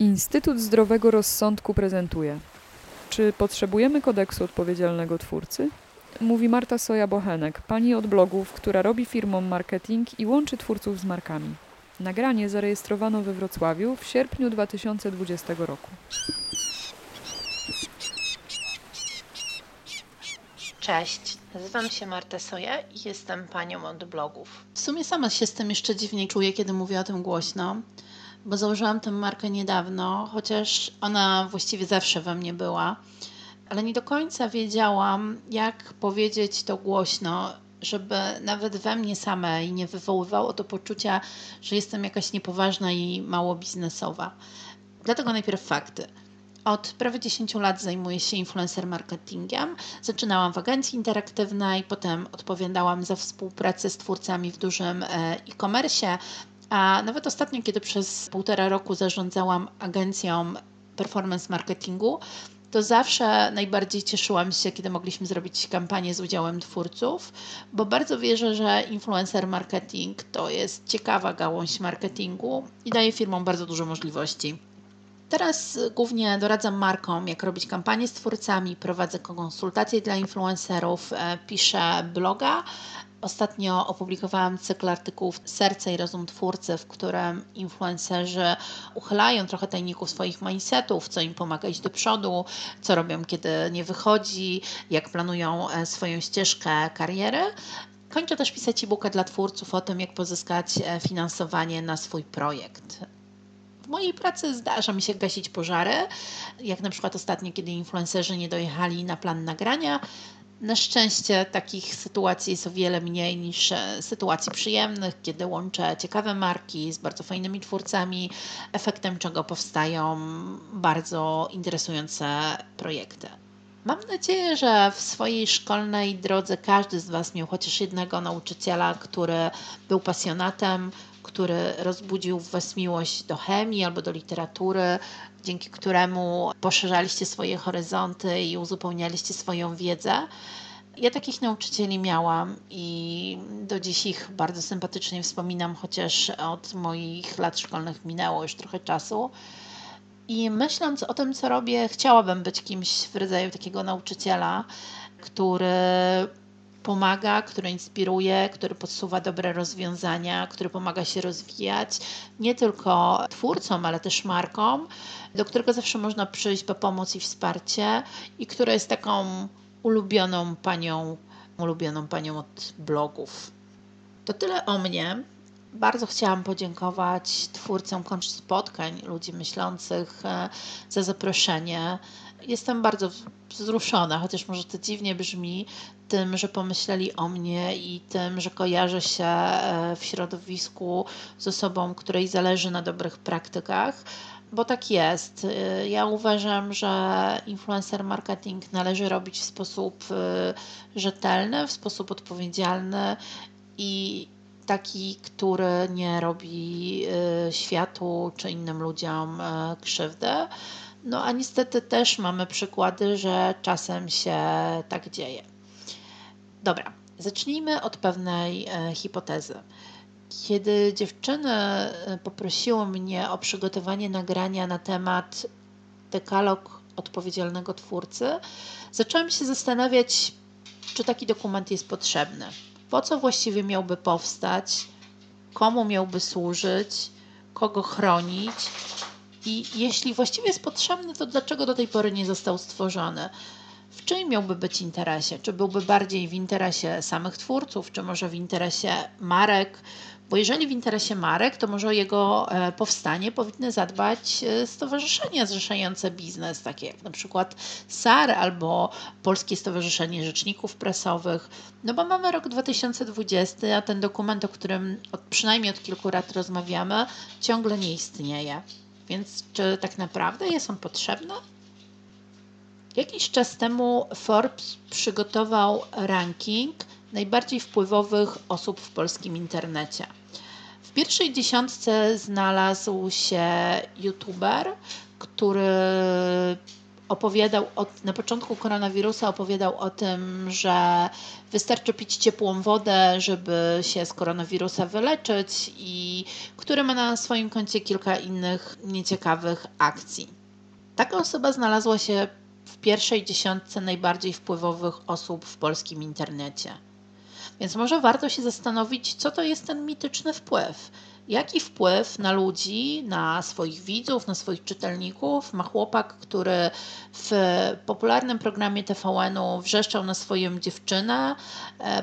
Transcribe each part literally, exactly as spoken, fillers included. Instytut Zdrowego Rozsądku prezentuje. Czy potrzebujemy kodeksu odpowiedzialnego twórcy? Mówi Marta Soja-Bochenek, pani od blogów, która robi firmom marketing i łączy twórców z markami. Nagranie zarejestrowano we Wrocławiu w sierpniu dwa tysiące dwudziestego roku. Cześć, nazywam się Marta Soja i jestem panią od blogów. W sumie sama się z tym jeszcze dziwnie czuję, kiedy mówię o tym głośno, bo założyłam tę markę niedawno, chociaż ona właściwie zawsze we mnie była, ale nie do końca wiedziałam, jak powiedzieć to głośno, żeby nawet we mnie samej nie wywoływało to poczucia, że jestem jakaś niepoważna i mało biznesowa. Dlatego najpierw fakty. Od prawie dziesięciu lat zajmuję się influencer marketingiem. Zaczynałam w agencji interaktywnej, potem odpowiadałam za współpracę z twórcami w dużym e-commerce, a nawet ostatnio, kiedy przez półtora roku zarządzałam agencją performance marketingu, to zawsze najbardziej cieszyłam się, kiedy mogliśmy zrobić kampanię z udziałem twórców, bo bardzo wierzę, że influencer marketing to jest ciekawa gałąź marketingu i daje firmom bardzo dużo możliwości. Teraz głównie doradzam markom, jak robić kampanie z twórcami, prowadzę konsultacje dla influencerów, piszę bloga. Ostatnio opublikowałam cykl artykułów Serce i rozum twórcy, w którym influencerzy uchylają trochę tajników swoich mindsetów, co im pomaga iść do przodu, co robią, kiedy nie wychodzi, jak planują swoją ścieżkę kariery. Kończę też pisać e-booka dla twórców o tym, jak pozyskać finansowanie na swój projekt. W mojej pracy zdarza mi się gasić pożary, jak na przykład ostatnio, kiedy influencerzy nie dojechali na plan nagrania. Na szczęście takich sytuacji jest o wiele mniej niż sytuacji przyjemnych, kiedy łączę ciekawe marki z bardzo fajnymi twórcami, efektem czego powstają bardzo interesujące projekty. Mam nadzieję, że w swojej szkolnej drodze każdy z Was miał chociaż jednego nauczyciela, który był pasjonatem, który rozbudził w Was miłość do chemii albo do literatury, dzięki któremu poszerzaliście swoje horyzonty i uzupełnialiście swoją wiedzę. Ja takich nauczycieli miałam i do dziś ich bardzo sympatycznie wspominam, chociaż od moich lat szkolnych minęło już trochę czasu. I myśląc o tym, co robię, chciałabym być kimś w rodzaju takiego nauczyciela, który pomaga, który inspiruje, który podsuwa dobre rozwiązania, który pomaga się rozwijać nie tylko twórcom, ale też markom, do którego zawsze można przyjść po pomoc i wsparcie i która jest taką ulubioną panią, ulubioną panią od blogów. To tyle o mnie. Bardzo chciałam podziękować twórcom Kont Spotkań, ludzi myślących, za zaproszenie. Jestem bardzo wzruszona, chociaż może to dziwnie brzmi, tym, że pomyśleli o mnie i tym, że kojarzę się w środowisku z osobą, której zależy na dobrych praktykach, bo tak jest. Ja uważam, że influencer marketing należy robić w sposób rzetelny, w sposób odpowiedzialny i taki, który nie robi światu czy innym ludziom krzywdy. No a niestety też mamy przykłady, że czasem się tak dzieje. Dobra, zacznijmy od pewnej hipotezy. Kiedy dziewczyny poprosiły mnie o przygotowanie nagrania na temat dekalog odpowiedzialnego twórcy, zacząłem się zastanawiać, czy taki dokument jest potrzebny. Po co właściwie miałby powstać, komu miałby służyć, kogo chronić i jeśli właściwie jest potrzebny, to dlaczego do tej pory nie został stworzony? W czyim miałby być interesie? Czy byłby bardziej w interesie samych twórców, czy może w interesie marek? Bo jeżeli w interesie marek, to może o jego powstanie powinny zadbać stowarzyszenia zrzeszające biznes, takie jak na przykład S A R albo Polskie Stowarzyszenie Rzeczników Prasowych. No bo mamy rok dwa tysiące dwudziesty, a ten dokument, o którym od, przynajmniej od kilku lat rozmawiamy, ciągle nie istnieje. Więc czy tak naprawdę jest on potrzebny? Jakiś czas temu Forbes przygotował ranking najbardziej wpływowych osób w polskim internecie. W pierwszej dziesiątce znalazł się youtuber, który opowiadał o, na początku koronawirusa opowiadał o tym, że wystarczy pić ciepłą wodę, żeby się z koronawirusa wyleczyć, i który ma na swoim koncie kilka innych nieciekawych akcji. Taka osoba znalazła się w pierwszej dziesiątce najbardziej wpływowych osób w polskim internecie. Więc może warto się zastanowić, co to jest ten mityczny wpływ. Jaki wpływ na ludzi, na swoich widzów, na swoich czytelników ma chłopak, który w popularnym programie T V N-u wrzeszczał na swoją dziewczynę,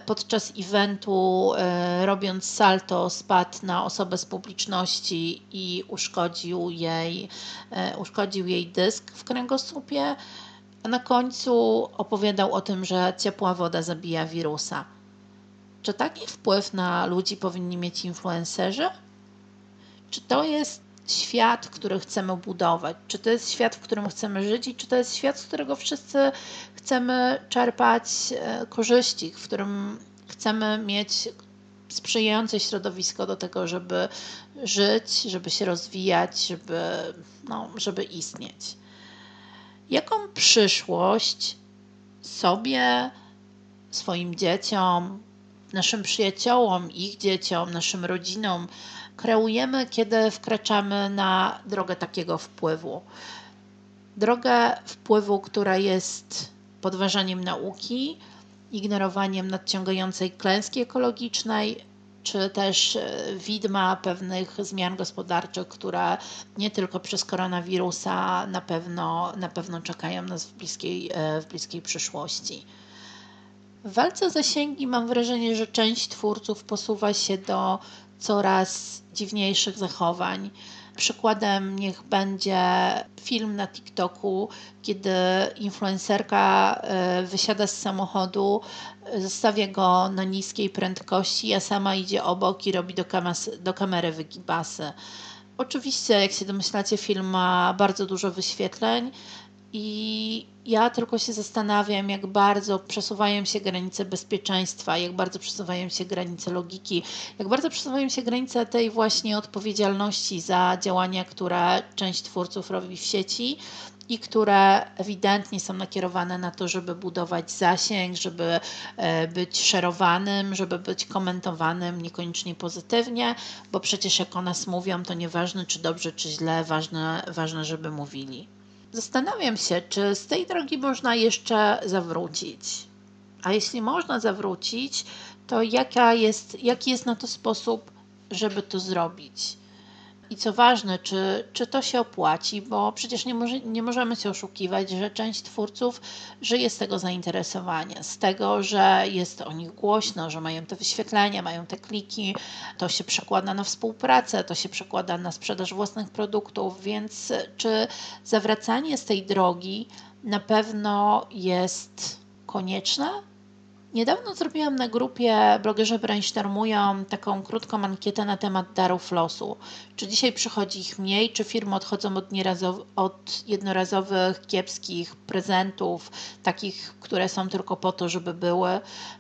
podczas eventu, robiąc salto, spadł na osobę z publiczności i uszkodził jej, uszkodził jej dysk w kręgosłupie, a na końcu opowiadał o tym, że ciepła woda zabija wirusa. Czy taki wpływ na ludzi powinni mieć influencerzy? Czy to jest świat, który chcemy budować? Czy to jest świat, w którym chcemy żyć? I czy to jest świat, z którego wszyscy chcemy czerpać korzyści, w którym chcemy mieć sprzyjające środowisko do tego, żeby żyć, żeby się rozwijać, żeby, no, żeby istnieć? Jaką przyszłość sobie, swoim dzieciom, naszym przyjaciołom, ich dzieciom, naszym rodzinom kreujemy, kiedy wkraczamy na drogę takiego wpływu? Drogę wpływu, która jest podważaniem nauki, ignorowaniem nadciągającej klęski ekologicznej, czy też widma pewnych zmian gospodarczych, które nie tylko przez koronawirusa na pewno, na pewno czekają nas w bliskiej, w bliskiej przyszłości. W walce o zasięgi mam wrażenie, że część twórców posuwa się do coraz dziwniejszych zachowań. Przykładem niech będzie film na TikToku, kiedy influencerka wysiada z samochodu, zostawia go na niskiej prędkości, a sama idzie obok i robi do, kamas- do kamery wygibasy. Oczywiście, jak się domyślacie, film ma bardzo dużo wyświetleń, i ja tylko się zastanawiam, jak bardzo przesuwają się granice bezpieczeństwa, jak bardzo przesuwają się granice logiki, jak bardzo przesuwają się granice tej właśnie odpowiedzialności za działania, które część twórców robi w sieci i które ewidentnie są nakierowane na to, żeby budować zasięg, żeby być szerowanym, żeby być komentowanym niekoniecznie pozytywnie, bo przecież jak o nas mówią, to nieważne czy dobrze, czy źle, ważne, ważne żeby mówili. Zastanawiam się, czy z tej drogi można jeszcze zawrócić. A jeśli można zawrócić, to jaka jest, jaki jest na to sposób, żeby to zrobić? I co ważne, czy, czy to się opłaci, bo przecież nie, może, nie możemy się oszukiwać, że część twórców żyje z tego zainteresowania, z tego, że jest o nich głośno, że mają te wyświetlenia, mają te kliki, to się przekłada na współpracę, to się przekłada na sprzedaż własnych produktów, więc czy zawracanie z tej drogi na pewno jest konieczne? Niedawno zrobiłam na grupie Blogerzy Brainstormują taką krótką ankietę na temat darów losu. Czy dzisiaj przychodzi ich mniej, czy firmy odchodzą od, od jednorazowych, kiepskich prezentów, takich, które są tylko po to, żeby były.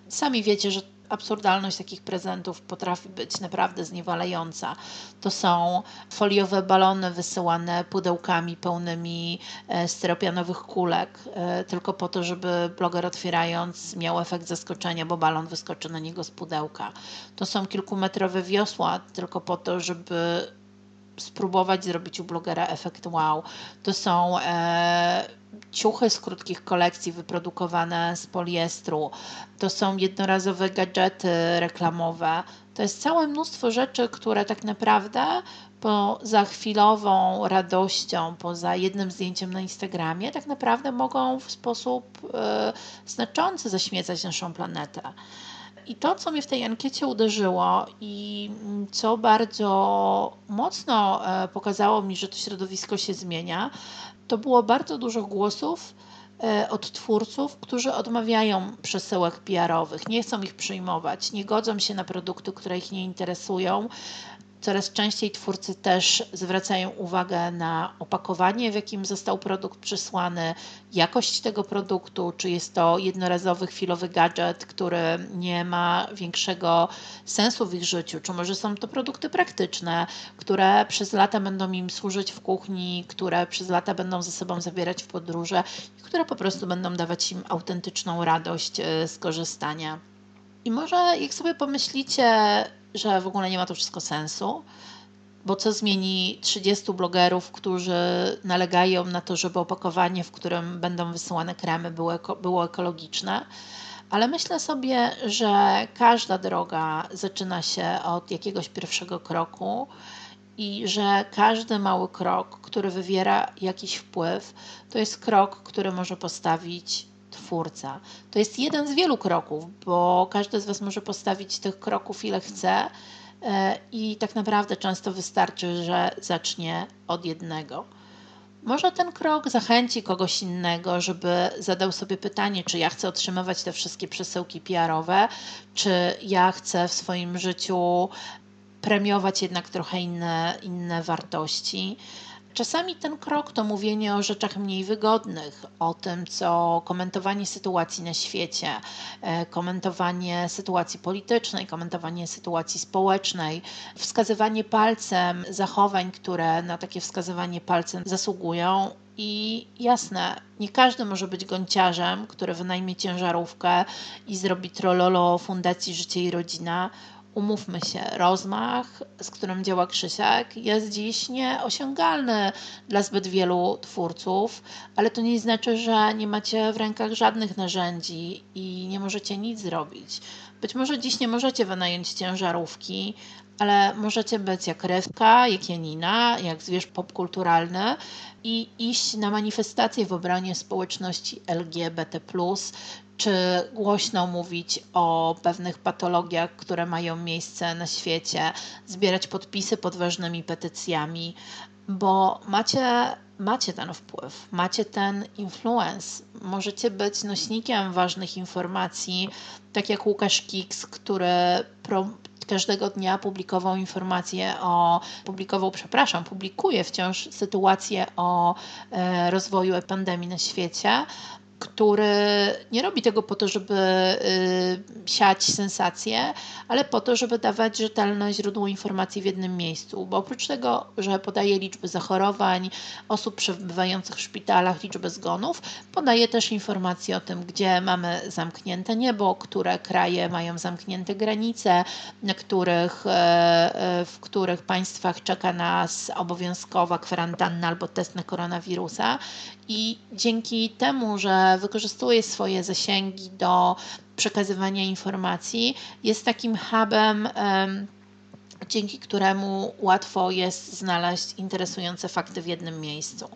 Sami wiecie, że absurdalność takich prezentów potrafi być naprawdę zniewalająca. To są foliowe balony wysyłane pudełkami pełnymi styropianowych kulek, tylko po to, żeby bloger otwierając miał efekt zaskoczenia, bo balon wyskoczy na niego z pudełka. To są kilkumetrowe wiosła, tylko po to, żeby spróbować zrobić u blogera efekt wow. To są e, ciuchy z krótkich kolekcji wyprodukowane z poliestru. To są jednorazowe gadżety reklamowe. To jest całe mnóstwo rzeczy, które tak naprawdę poza chwilową radością, poza jednym zdjęciem na Instagramie, tak naprawdę mogą w sposób e, znaczący zaśmiecać naszą planetę. I to, co mnie w tej ankiecie uderzyło i co bardzo mocno pokazało mi, że to środowisko się zmienia, to było bardzo dużo głosów od twórców, którzy odmawiają przesyłek P R-owych, nie chcą ich przyjmować, nie godzą się na produkty, które ich nie interesują. Coraz częściej twórcy też zwracają uwagę na opakowanie, w jakim został produkt przysłany, jakość tego produktu, czy jest to jednorazowy, chwilowy gadżet, który nie ma większego sensu w ich życiu, czy może są to produkty praktyczne, które przez lata będą im służyć w kuchni, które przez lata będą ze sobą zabierać w podróże i które po prostu będą dawać im autentyczną radość z korzystania. I może jak sobie pomyślicie, że w ogóle nie ma to wszystko sensu, bo co zmieni trzydziestu blogerów, którzy nalegają na to, żeby opakowanie, w którym będą wysyłane kremy, było, było ekologiczne. Ale myślę sobie, że każda droga zaczyna się od jakiegoś pierwszego kroku i że każdy mały krok, który wywiera jakiś wpływ, to jest krok, który może postawić twórca. To jest jeden z wielu kroków, bo każdy z Was może postawić tych kroków ile chce i tak naprawdę często wystarczy, że zacznie od jednego. Może ten krok zachęci kogoś innego, żeby zadał sobie pytanie, czy ja chcę otrzymywać te wszystkie przesyłki P R-owe, czy ja chcę w swoim życiu premiować jednak trochę inne, inne wartości. Czasami ten krok to mówienie o rzeczach mniej wygodnych, o tym, co komentowanie sytuacji na świecie, komentowanie sytuacji politycznej, komentowanie sytuacji społecznej, wskazywanie palcem zachowań, które na takie wskazywanie palcem zasługują. I jasne, nie każdy może być gąciarzem, który wynajmie ciężarówkę i zrobi trollolo Fundacji Życie i Rodzina. Umówmy się, rozmach, z którym działa Krzysiek, jest dziś nieosiągalny dla zbyt wielu twórców, ale to nie znaczy, że nie macie w rękach żadnych narzędzi i nie możecie nic zrobić. Być może dziś nie możecie wynająć ciężarówki, ale możecie być jak Rywka, jak Janina, jak zwierz popkulturalny i iść na manifestacje w obronie społeczności L G B T plus, czy głośno mówić o pewnych patologiach, które mają miejsce na świecie, zbierać podpisy pod ważnymi petycjami, bo macie, macie ten wpływ, macie ten influence, możecie być nośnikiem ważnych informacji, tak jak Łukasz Kiks, który pro, każdego dnia publikował informacje o, publikował, przepraszam, publikuje wciąż sytuację o e, rozwoju epidemii na świecie, który nie robi tego po to, żeby y, siać sensacje, ale po to, żeby dawać rzetelne źródło informacji w jednym miejscu. Bo oprócz tego, że podaje liczby zachorowań, osób przebywających w szpitalach, liczbę zgonów, podaje też informacje o tym, gdzie mamy zamknięte niebo, które kraje mają zamknięte granice, na których, w których państwach czeka nas obowiązkowa kwarantanna albo test na koronawirusa. I dzięki temu, że wykorzystuje swoje zasięgi do przekazywania informacji, jest takim hubem, dzięki któremu łatwo jest znaleźć interesujące fakty w jednym miejscu.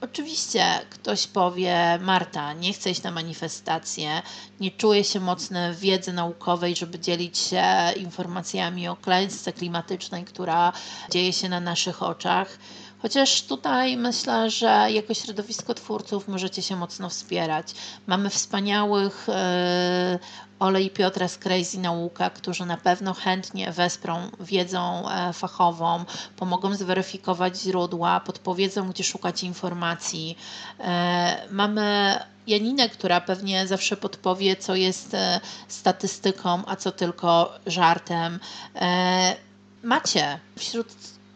Oczywiście ktoś powie: Marta, nie chcę iść na manifestację, nie czuję się mocny w wiedzy naukowej, żeby dzielić się informacjami o klęsce klimatycznej, która dzieje się na naszych oczach. Chociaż tutaj myślę, że jako środowisko twórców możecie się mocno wspierać. Mamy wspaniałych yy, Ole i Piotra z Crazy Nauka, którzy na pewno chętnie wesprą wiedzą fachową, pomogą zweryfikować źródła, podpowiedzą, gdzie szukać informacji. Mamy Janinę, która pewnie zawsze podpowie, co jest statystyką, a co tylko żartem. Macie wśród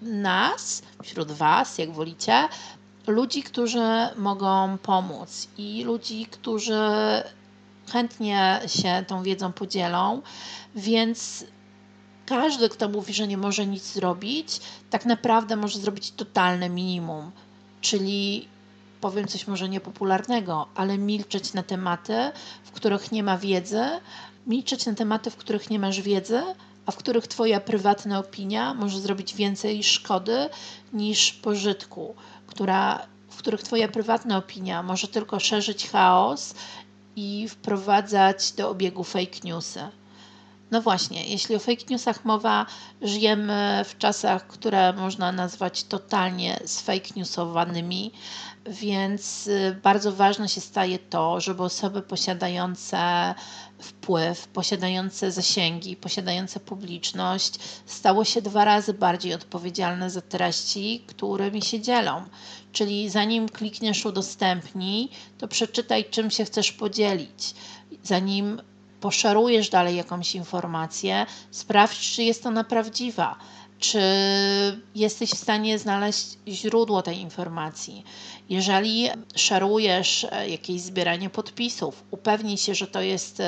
nas, wśród Was, jak wolicie, ludzi, którzy mogą pomóc i ludzi, którzy chętnie się tą wiedzą podzielą, więc każdy, kto mówi, że nie może nic zrobić, tak naprawdę może zrobić totalne minimum, czyli powiem coś może niepopularnego, ale milczeć na tematy, w których nie ma wiedzy, milczeć na tematy, w których nie masz wiedzy, a w których Twoja prywatna opinia może zrobić więcej szkody niż pożytku, która, w których Twoja prywatna opinia może tylko szerzyć chaos i wprowadzać do obiegu fake newsy. No właśnie, jeśli o fake newsach mowa, żyjemy w czasach, które można nazwać totalnie sfake newsowanymi, więc bardzo ważne się staje to, żeby osoby posiadające wpływ, posiadające zasięgi, posiadające publiczność stało się dwa razy bardziej odpowiedzialne za treści, którymi się dzielą. Czyli zanim klikniesz udostępnij, to przeczytaj, czym się chcesz podzielić. Zanim poszerujesz dalej jakąś informację, sprawdź, czy jest ona prawdziwa, czy jesteś w stanie znaleźć źródło tej informacji. Jeżeli szerujesz jakieś zbieranie podpisów, upewnij się, że to jest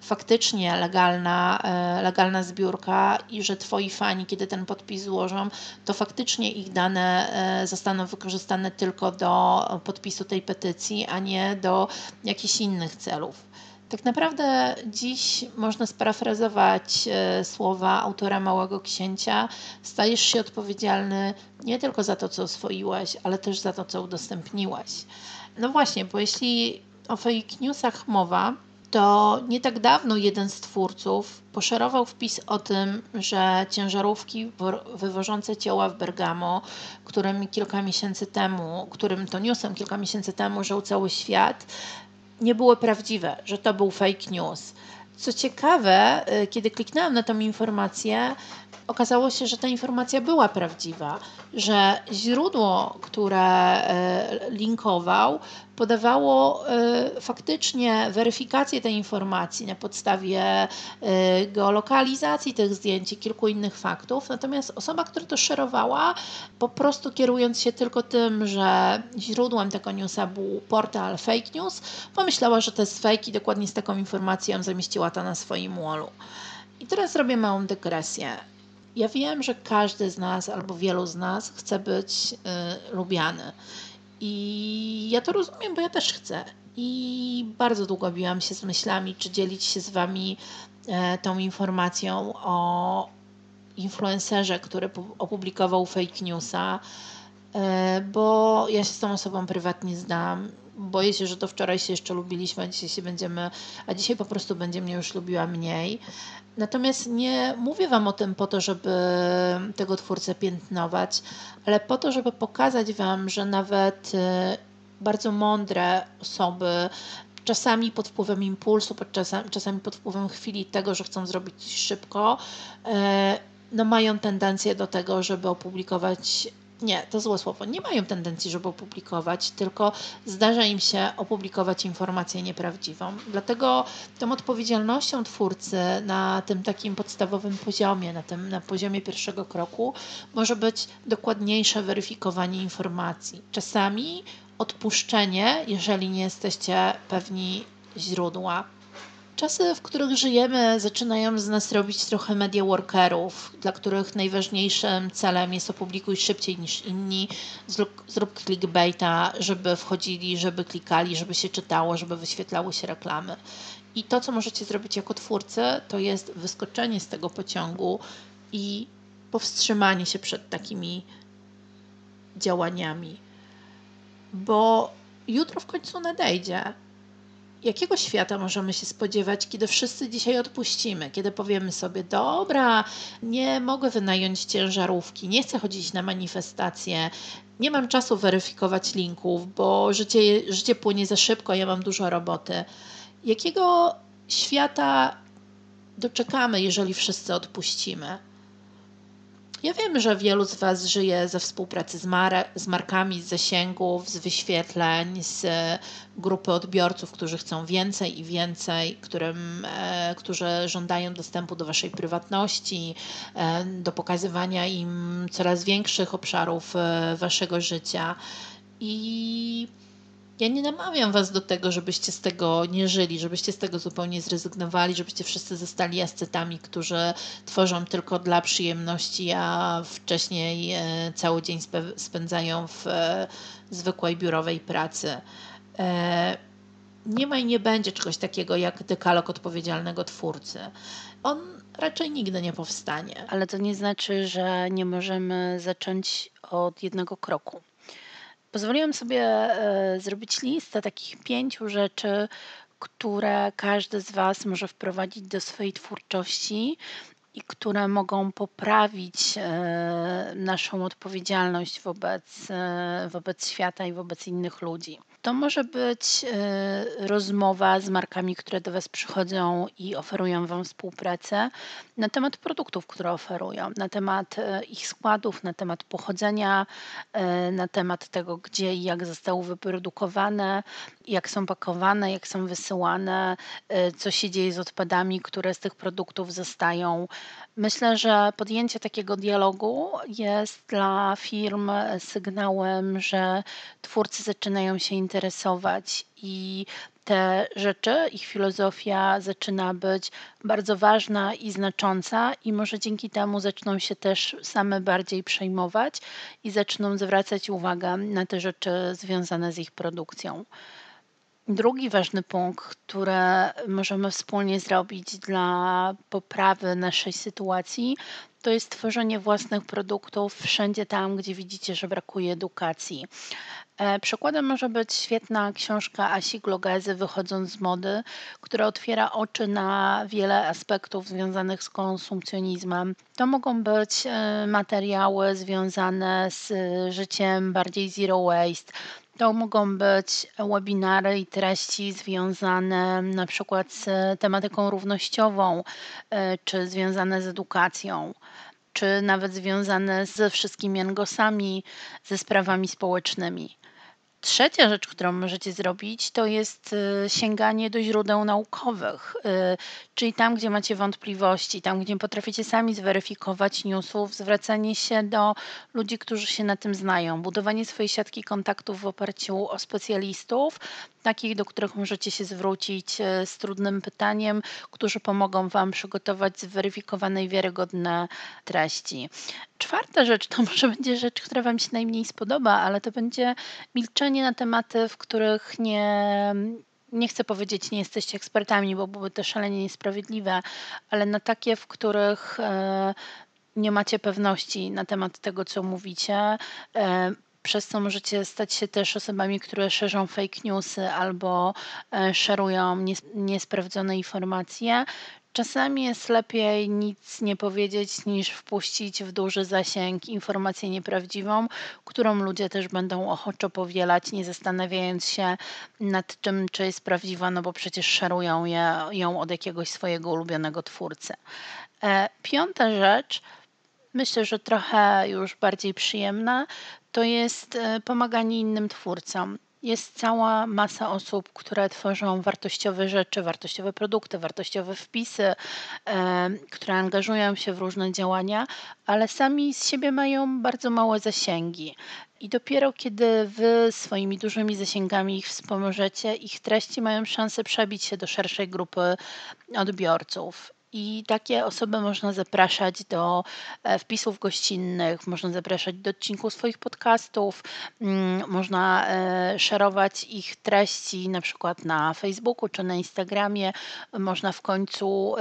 faktycznie legalna, legalna zbiórka i że Twoi fani, kiedy ten podpis złożą, to faktycznie ich dane zostaną wykorzystane tylko do podpisu tej petycji, a nie do jakichś innych celów. Tak naprawdę dziś można sparafrazować słowa autora Małego Księcia. Stajesz się odpowiedzialny nie tylko za to, co oswoiłeś, ale też za to, co udostępniłeś. No właśnie, bo jeśli o fake newsach mowa, to nie tak dawno jeden z twórców poszerował wpis o tym, że ciężarówki wywożące ciała w Bergamo, którym kilka miesięcy temu, którym to newsem kilka miesięcy temu żył cały świat, nie były prawdziwe, że to był fake news. Co ciekawe, kiedy kliknęłam na tą informację, okazało się, że ta informacja była prawdziwa, że źródło, które linkował, podawało faktycznie weryfikację tej informacji na podstawie geolokalizacji tych zdjęć i kilku innych faktów. Natomiast osoba, która to szerowała, po prostu kierując się tylko tym, że źródłem tego newsa był portal fake news, pomyślała, że to jest fake i dokładnie z taką informacją zamieściła to na swoim wallu. I teraz robię małą dygresję. Ja wiem, że każdy z nas albo wielu z nas chce być y, lubiany. I ja to rozumiem, bo ja też chcę. I bardzo długo biłam się z myślami, czy dzielić się z Wami y, tą informacją o influencerze, który opublikował fake newsa, y, bo ja się z tą osobą prywatnie znam. Boję się, że to wczoraj się jeszcze lubiliśmy, a dzisiaj się będziemy, a dzisiaj po prostu będzie mnie już lubiła mniej. Natomiast nie mówię Wam o tym po to, żeby tego twórcę piętnować, ale po to, żeby pokazać Wam, że nawet bardzo mądre osoby, czasami pod wpływem impulsu, czasami pod wpływem chwili tego, że chcą zrobić szybko, no mają tendencję do tego, żeby opublikować. Nie, to złe słowo. Nie mają tendencji, żeby opublikować, tylko zdarza im się opublikować informację nieprawdziwą. Dlatego tą odpowiedzialnością twórcy na tym takim podstawowym poziomie, na tym na poziomie pierwszego kroku, może być dokładniejsze weryfikowanie informacji. Czasami odpuszczenie, jeżeli nie jesteście pewni źródła. Czasy, w których żyjemy, zaczynają z nas robić trochę media workerów, dla których najważniejszym celem jest opublikuj szybciej niż inni, zrób, zrób clickbaita, żeby wchodzili, żeby klikali, żeby się czytało, żeby wyświetlały się reklamy. I to, co możecie zrobić jako twórcy, to jest wyskoczenie z tego pociągu i powstrzymanie się przed takimi działaniami. Bo jutro w końcu nadejdzie. Jakiego świata możemy się spodziewać, kiedy wszyscy dzisiaj odpuścimy, kiedy powiemy sobie, dobra, nie mogę wynająć ciężarówki, nie chcę chodzić na manifestacje, nie mam czasu weryfikować linków, bo życie, życie płynie za szybko, ja mam dużo roboty. Jakiego świata doczekamy, jeżeli wszyscy odpuścimy? Ja wiem, że wielu z Was żyje ze współpracy z, mar- z markami, z zasięgów, z wyświetleń, z grupy odbiorców, którzy chcą więcej i więcej, którym, e, którzy żądają dostępu do Waszej prywatności, e, do pokazywania im coraz większych obszarów e, Waszego życia. I ja nie namawiam Was do tego, żebyście z tego nie żyli, żebyście z tego zupełnie zrezygnowali, żebyście wszyscy zostali ascetami, którzy tworzą tylko dla przyjemności, a wcześniej cały dzień spędzają w zwykłej biurowej pracy. Nie ma i nie będzie czegoś takiego jak dekalog odpowiedzialnego twórcy. On raczej nigdy nie powstanie. Ale to nie znaczy, że nie możemy zacząć od jednego kroku. Pozwoliłam sobie zrobić listę takich pięciu rzeczy, które każdy z Was może wprowadzić do swojej twórczości i które mogą poprawić naszą odpowiedzialność wobec, wobec świata i wobec innych ludzi. To może być rozmowa z markami, które do Was przychodzą i oferują Wam współpracę na temat produktów, które oferują, na temat ich składów, na temat pochodzenia, na temat tego, gdzie i jak zostały wyprodukowane, jak są pakowane, jak są wysyłane, co się dzieje z odpadami, które z tych produktów zostają. Myślę, że podjęcie takiego dialogu jest dla firm sygnałem, że twórcy zaczynają się interesować i te rzeczy, ich filozofia zaczyna być bardzo ważna i znacząca i może dzięki temu zaczną się też same bardziej przejmować i zaczną zwracać uwagę na te rzeczy związane z ich produkcją. Drugi ważny punkt, który możemy wspólnie zrobić dla poprawy naszej sytuacji, to jest tworzenie własnych produktów wszędzie tam, gdzie widzicie, że brakuje edukacji. Przykładem może być świetna książka Asi Glogazy Wychodząc z mody, która otwiera oczy na wiele aspektów związanych z konsumpcjonizmem. To mogą być materiały związane z życiem bardziej zero waste. To mogą być webinary i treści związane na przykład z tematyką równościową, czy związane z edukacją, czy nawet związane ze wszystkimi angosami, ze sprawami społecznymi. Trzecia rzecz, którą możecie zrobić, to jest sięganie do źródeł naukowych, czyli tam, gdzie macie wątpliwości, tam, gdzie potraficie sami zweryfikować newsów, zwracanie się do ludzi, którzy się na tym znają, budowanie swojej siatki kontaktów w oparciu o specjalistów, takich, do których możecie się zwrócić z trudnym pytaniem, którzy pomogą Wam przygotować zweryfikowane i wiarygodne treści. Czwarta rzecz, to może będzie rzecz, która Wam się najmniej spodoba, ale to będzie milczenie na tematy, w których nie, nie chcę powiedzieć, nie jesteście ekspertami, bo byłoby to szalenie niesprawiedliwe, ale na takie, w których e, nie macie pewności na temat tego, co mówicie, e, przez co możecie stać się też osobami, które szerzą fake newsy albo e, szerują nies- niesprawdzone informacje. Czasami jest lepiej nic nie powiedzieć, niż wpuścić w duży zasięg informację nieprawdziwą, którą ludzie też będą ochoczo powielać, nie zastanawiając się nad tym, czy jest prawdziwa, no bo przecież szerują je, ją od jakiegoś swojego ulubionego twórcy. E, piąta rzecz, myślę, że trochę już bardziej przyjemna, to jest pomaganie innym twórcom. Jest cała masa osób, które tworzą wartościowe rzeczy, wartościowe produkty, wartościowe wpisy, e, które angażują się w różne działania, ale sami z siebie mają bardzo małe zasięgi. I dopiero kiedy Wy swoimi dużymi zasięgami ich wspomożecie, ich treści mają szansę przebić się do szerszej grupy odbiorców. I takie osoby można zapraszać do wpisów gościnnych, można zapraszać do odcinków swoich podcastów, można szerować ich treści na przykład na Facebooku czy na Instagramie. Można w końcu,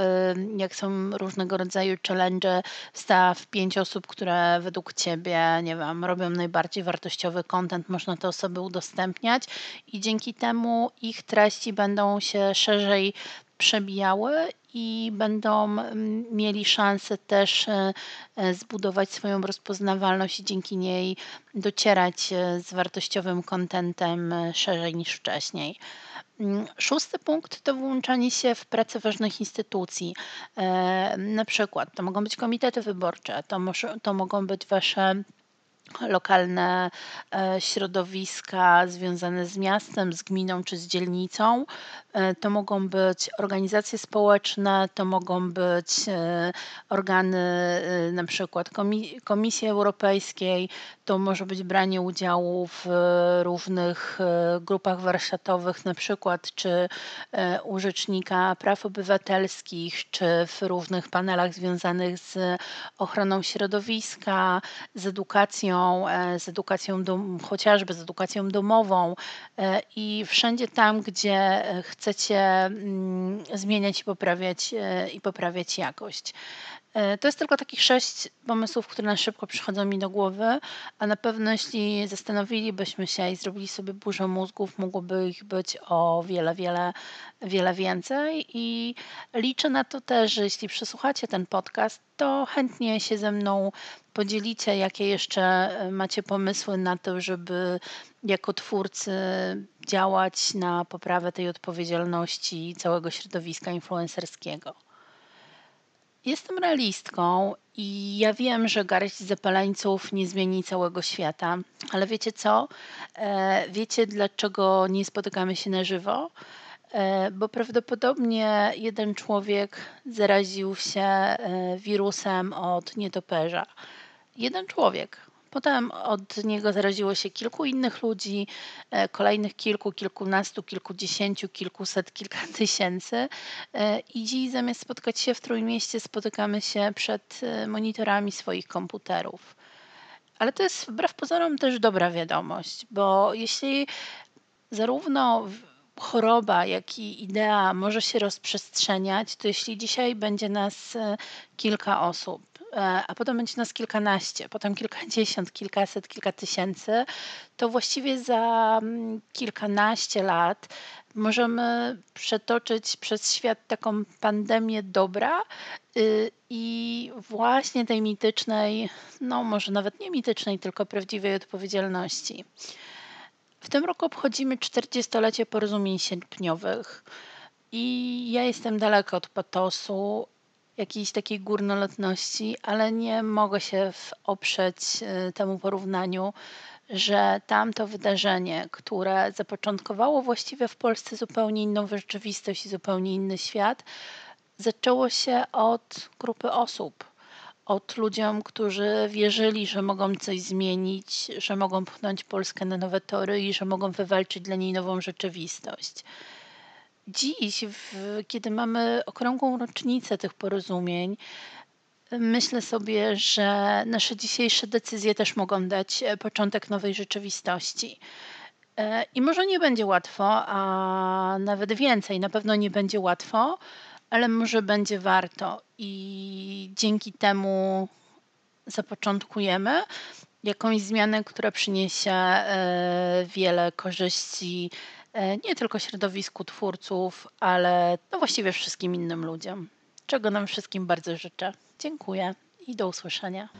jak są różnego rodzaju challenge, staw pięć osób, które według Ciebie, nie wiem, robią najbardziej wartościowy content, można te osoby udostępniać i dzięki temu ich treści będą się szerzej przebijały i będą mieli szansę też zbudować swoją rozpoznawalność i dzięki niej docierać z wartościowym kontentem szerzej niż wcześniej. Szósty punkt to włączanie się w pracę ważnych instytucji. Na przykład to mogą być komitety wyborcze, to, może, to mogą być Wasze lokalne środowiska związane z miastem, z gminą czy z dzielnicą. To mogą być organizacje społeczne, to mogą być organy na przykład Komisji Europejskiej, to może być branie udziału w różnych grupach warsztatowych na przykład, czy u Rzecznika Praw Obywatelskich, czy w różnych panelach związanych z ochroną środowiska, z edukacją, z edukacją dom, chociażby z edukacją domową i wszędzie tam, gdzie chcecie zmieniać i poprawiać, i poprawiać jakość. To jest tylko takich sześć pomysłów, które na szybko przychodzą mi do głowy, a na pewno jeśli zastanowilibyśmy się i zrobili sobie burzę mózgów, mogłoby ich być o wiele, wiele, wiele więcej i liczę na to też, że jeśli przesłuchacie ten podcast, to chętnie się ze mną podzielicie, jakie jeszcze macie pomysły na to, żeby jako twórcy działać na poprawę tej odpowiedzialności całego środowiska influencerskiego. Jestem realistką i ja wiem, że garść zapaleńców nie zmieni całego świata, ale wiecie co? Wiecie, dlaczego nie spotykamy się na żywo? Bo prawdopodobnie jeden człowiek zaraził się wirusem od nietoperza. Jeden człowiek. Potem od niego zaraziło się kilku innych ludzi, kolejnych kilku, kilkunastu, kilkudziesięciu, kilkuset, kilka tysięcy. I dziś zamiast spotkać się w Trójmieście, spotykamy się przed monitorami swoich komputerów. Ale to jest wbrew pozorom też dobra wiadomość, bo jeśli zarówno choroba, jak i idea może się rozprzestrzeniać, to jeśli dzisiaj będzie nas kilka osób, a potem będzie nas kilkanaście, potem kilkadziesiąt, kilkaset, kilka tysięcy, to właściwie za kilkanaście lat możemy przetoczyć przez świat taką pandemię dobra i właśnie tej mitycznej, no może nawet nie mitycznej, tylko prawdziwej odpowiedzialności. W tym roku obchodzimy czterdziestolecie porozumień sierpniowych i ja jestem daleka od patosu, jakiejś takiej górnolotności, ale nie mogę się oprzeć temu porównaniu, że tamto wydarzenie, które zapoczątkowało właściwie w Polsce zupełnie inną rzeczywistość i zupełnie inny świat, zaczęło się od grupy osób, od ludziom, którzy wierzyli, że mogą coś zmienić, że mogą pchnąć Polskę na nowe tory i że mogą wywalczyć dla niej nową rzeczywistość. Dziś, w, kiedy mamy okrągłą rocznicę tych porozumień, myślę sobie, że nasze dzisiejsze decyzje też mogą dać początek nowej rzeczywistości. I może nie będzie łatwo, a nawet więcej, na pewno nie będzie łatwo, ale może będzie warto i dzięki temu zapoczątkujemy jakąś zmianę, która przyniesie wiele korzyści nie tylko środowisku twórców, ale no właściwie wszystkim innym ludziom, czego nam wszystkim bardzo życzę. Dziękuję i do usłyszenia.